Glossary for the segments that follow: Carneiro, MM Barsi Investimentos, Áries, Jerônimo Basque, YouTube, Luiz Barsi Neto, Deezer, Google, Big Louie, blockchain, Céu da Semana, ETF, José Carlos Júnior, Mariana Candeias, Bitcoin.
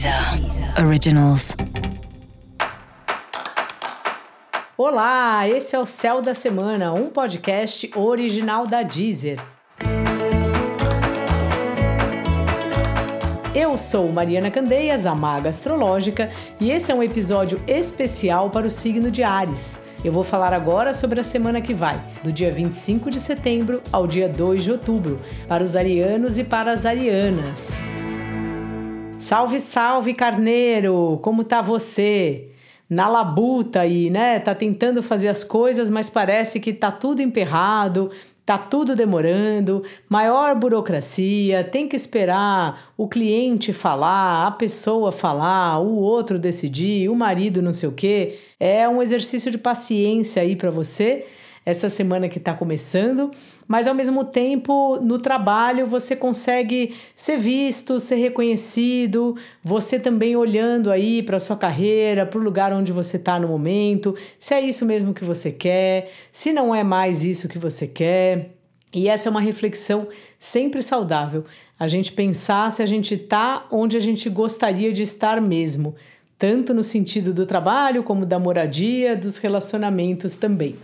Deezer Originals. Olá, esse é o Céu da Semana, um podcast original da Deezer. Eu sou Mariana Candeias, a maga astrológica, e esse é um episódio especial para o signo de Áries. Eu vou falar agora sobre a semana que vai, do dia 25 de setembro ao dia 2 de outubro, para os arianos e para as arianas. Salve, salve, Carneiro! Como tá você? Na labuta aí, né? Tá tentando fazer as coisas, mas parece que tá tudo emperrado. Tá tudo demorando, maior burocracia, tem que esperar o cliente falar, a pessoa falar, o outro decidir, o marido não sei o quê. É um exercício de paciência aí para você, essa semana que está começando, mas ao mesmo tempo no trabalho você consegue ser visto, ser reconhecido, você também olhando aí para a sua carreira, para o lugar onde você está no momento, se é isso mesmo que você quer, se não é mais isso que você quer. E essa é uma reflexão sempre saudável, a gente pensar se a gente está onde a gente gostaria de estar mesmo, tanto no sentido do trabalho como da moradia, dos relacionamentos também.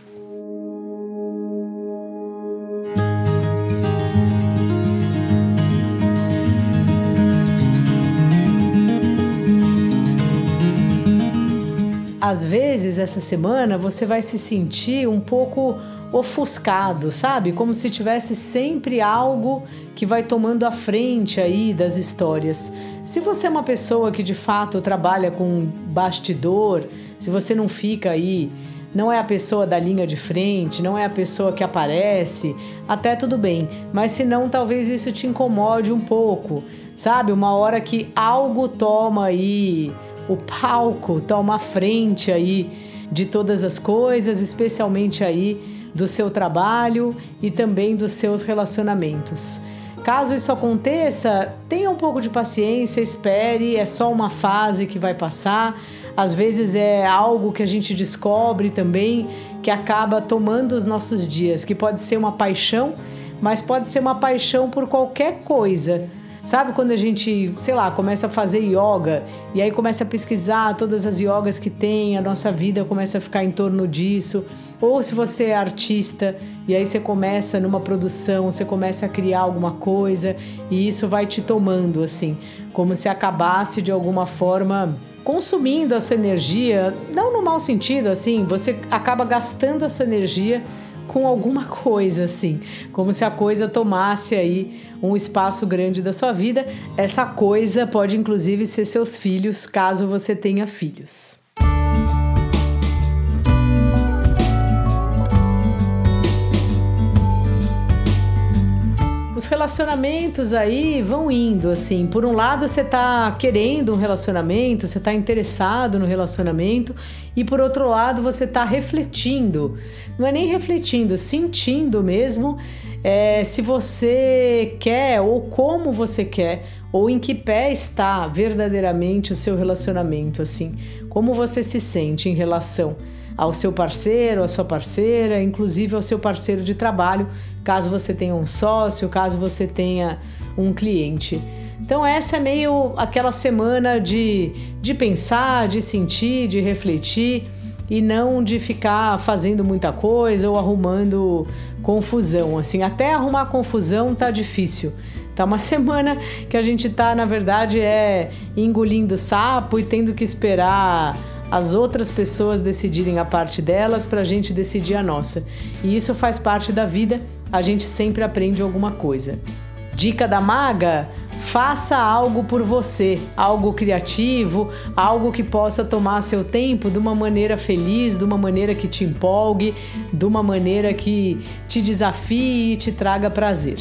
Às vezes, essa semana, você vai se sentir um pouco ofuscado, sabe? Como se tivesse sempre algo que vai tomando a frente aí das histórias. Se você é uma pessoa que, de fato, trabalha com bastidor, se você não fica aí, não é a pessoa da linha de frente, não é a pessoa que aparece, até tudo bem. Mas se não, talvez isso te incomode um pouco, sabe? Uma hora que algo toma aí... O palco toma a frente aí de todas as coisas, especialmente aí do seu trabalho e também dos seus relacionamentos. Caso isso aconteça, tenha um pouco de paciência, espere, é só uma fase que vai passar. Às vezes é algo que a gente descobre também, que acaba tomando os nossos dias, que pode ser uma paixão, mas pode ser uma paixão por qualquer coisa. Sabe quando a gente, sei lá, começa a fazer yoga e aí começa a pesquisar todas as yogas que tem, a nossa vida começa a ficar em torno disso. Ou se você é artista e aí você começa numa produção, você começa a criar alguma coisa e isso vai te tomando, assim, como se acabasse de alguma forma consumindo a sua energia, não no mau sentido, assim, você acaba gastando a sua energia com alguma coisa, assim, como se a coisa tomasse aí um espaço grande da sua vida. Essa coisa pode, inclusive, ser seus filhos, caso você tenha filhos. Os relacionamentos aí vão indo, assim, por um lado você tá querendo um relacionamento, você tá interessado no relacionamento e por outro lado você tá refletindo, não é nem refletindo, sentindo mesmo se você quer ou como você quer ou em que pé está verdadeiramente o seu relacionamento, assim, como você se sente em relação ao seu parceiro, à sua parceira, inclusive ao seu parceiro de trabalho, caso você tenha um sócio, caso você tenha um cliente. Então essa é meio aquela semana de pensar, de sentir, de refletir e não de ficar fazendo muita coisa ou arrumando confusão. Assim, até arrumar confusão tá difícil. Tá uma semana que a gente tá, na verdade, engolindo sapo e tendo que esperar as outras pessoas decidirem a parte delas para a gente decidir a nossa. E isso faz parte da vida, a gente sempre aprende alguma coisa. Dica da maga: faça algo por você, algo criativo, algo que possa tomar seu tempo de uma maneira feliz, de uma maneira que te empolgue, de uma maneira que te desafie e te traga prazer.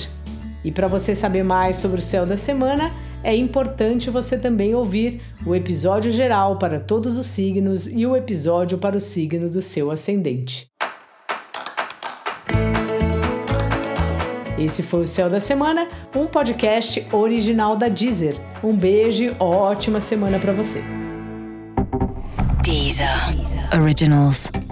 E para você saber mais sobre o Céu da Semana, é importante você também ouvir o episódio geral para todos os signos e o episódio para o signo do seu ascendente. Esse foi o Céu da Semana, um podcast original da Deezer. Um beijo e ótima semana para você. Deezer Originals.